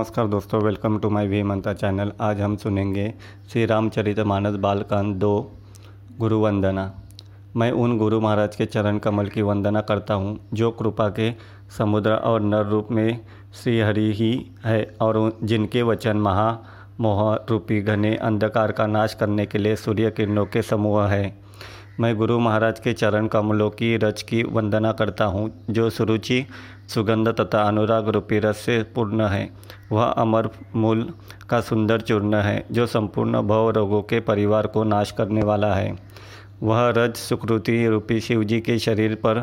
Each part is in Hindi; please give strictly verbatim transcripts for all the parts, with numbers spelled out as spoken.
नमस्कार दोस्तों, welcome to my V Mantra channel. आज हम सुनेंगे श्री रामचरितमानस बालकाण्ड दो गुरु वंदना। मैं उन गुरु महाराज के चरण कमल की वंदना करता हूँ जो कृपा के समुद्र और नर रूप में श्री हरि ही है और जिनके वचन महा मोह रूपी घने अंधकार का नाश करने के लिए सूर्य किरणों के समूह है। मैं गुरु महाराज के चरण कमलों की रज की वंदना करता हूँ जो सुरुचि सुगंध तथा अनुराग रूपी रस से पूर्ण है। वह अमर मूल का सुंदर चूर्ण है जो संपूर्ण भव रोगों के परिवार को नाश करने वाला है। वह रज सुकृति रूपी शिव जी के शरीर पर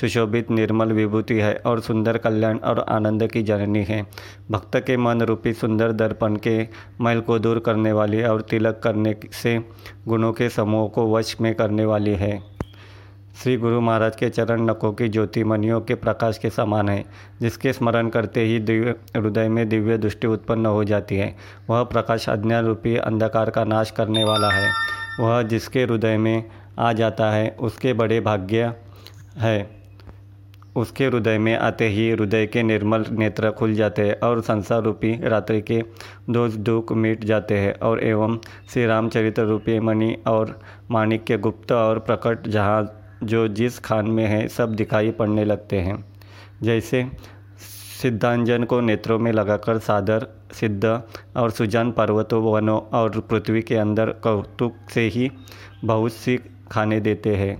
सुशोभित निर्मल विभूति है और सुंदर कल्याण और आनंद की जननी है। भक्त के मन रूपी सुंदर दर्पण के मैल को दूर करने वाली और तिलक करने से गुणों के समूह को वश में करने वाली है। श्री गुरु महाराज के चरण नखों की ज्योति मणियों के प्रकाश के समान है जिसके स्मरण करते ही दिव्य हृदय में दिव्य दृष्टि उत्पन्न हो जाती है। वह प्रकाश अज्ञान रूपी अंधकार का नाश करने वाला है। वह जिसके हृदय में आ जाता है उसके बड़े भाग्य है। उसके हृदय में आते ही हृदय के निर्मल नेत्र खुल जाते हैं और संसार रूपी रात्रि के दोष दुख मिट जाते हैं और एवं श्री रामचरित्र रूपी मणि और माणिक के गुप्त और प्रकट जहाँ जो जिस खान में है सब दिखाई पड़ने लगते हैं। जैसे सिद्धांजन को नेत्रों में लगाकर सादर सिद्ध और सुजान पर्वतों वनों और पृथ्वी के अंदर कौतुक से ही बहुत सी खाने देते हैं।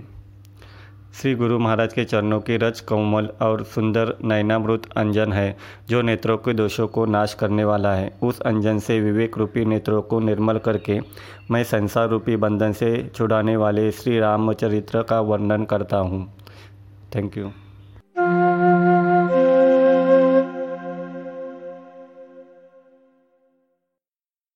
श्री गुरु महाराज के चरणों की रज कोमल और सुंदर नयनामृत अंजन है जो नेत्रों के दोषों को नाश करने वाला है। उस अंजन से विवेक रूपी नेत्रों को निर्मल करके मैं संसार रूपी बंधन से छुड़ाने वाले श्री रामचरित्र का वर्णन करता हूँ। Thank you.